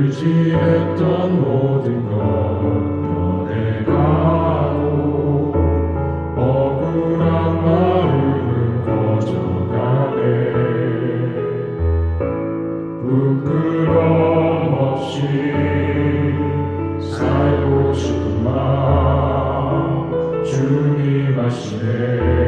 의지했던 모든 것 변해가고 억울한 마음은 꺼져가네. 부끄럼 없이 살고 싶은 마음 주님 아시네.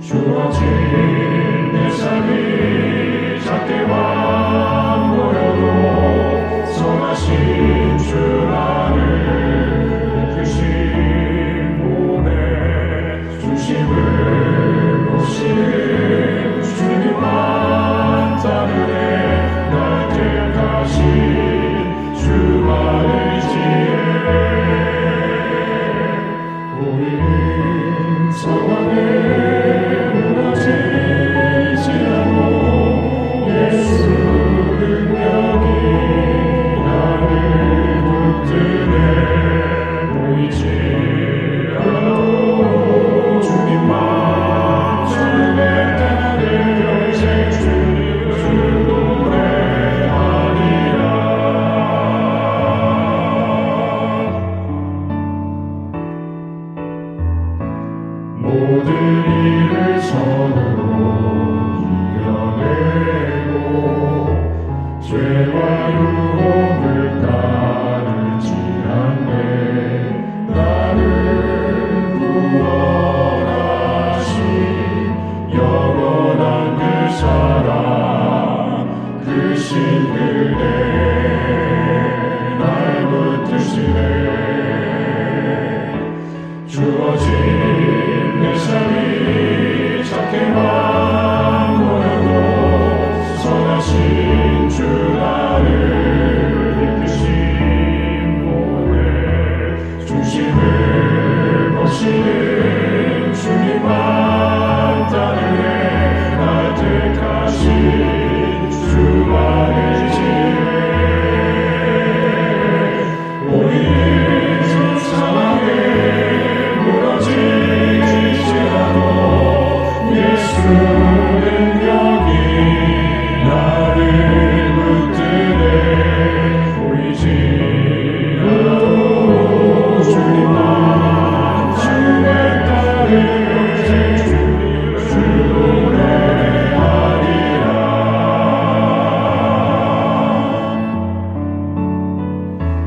주어진 내 삶이 작게만 보여도 선하신 주 나를 느끼신 보내 주심을 보시는 주님만 따르네. 날 택하신 주만의 지혜 우리는 성화네.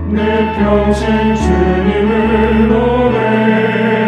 내 평생 주님을 노래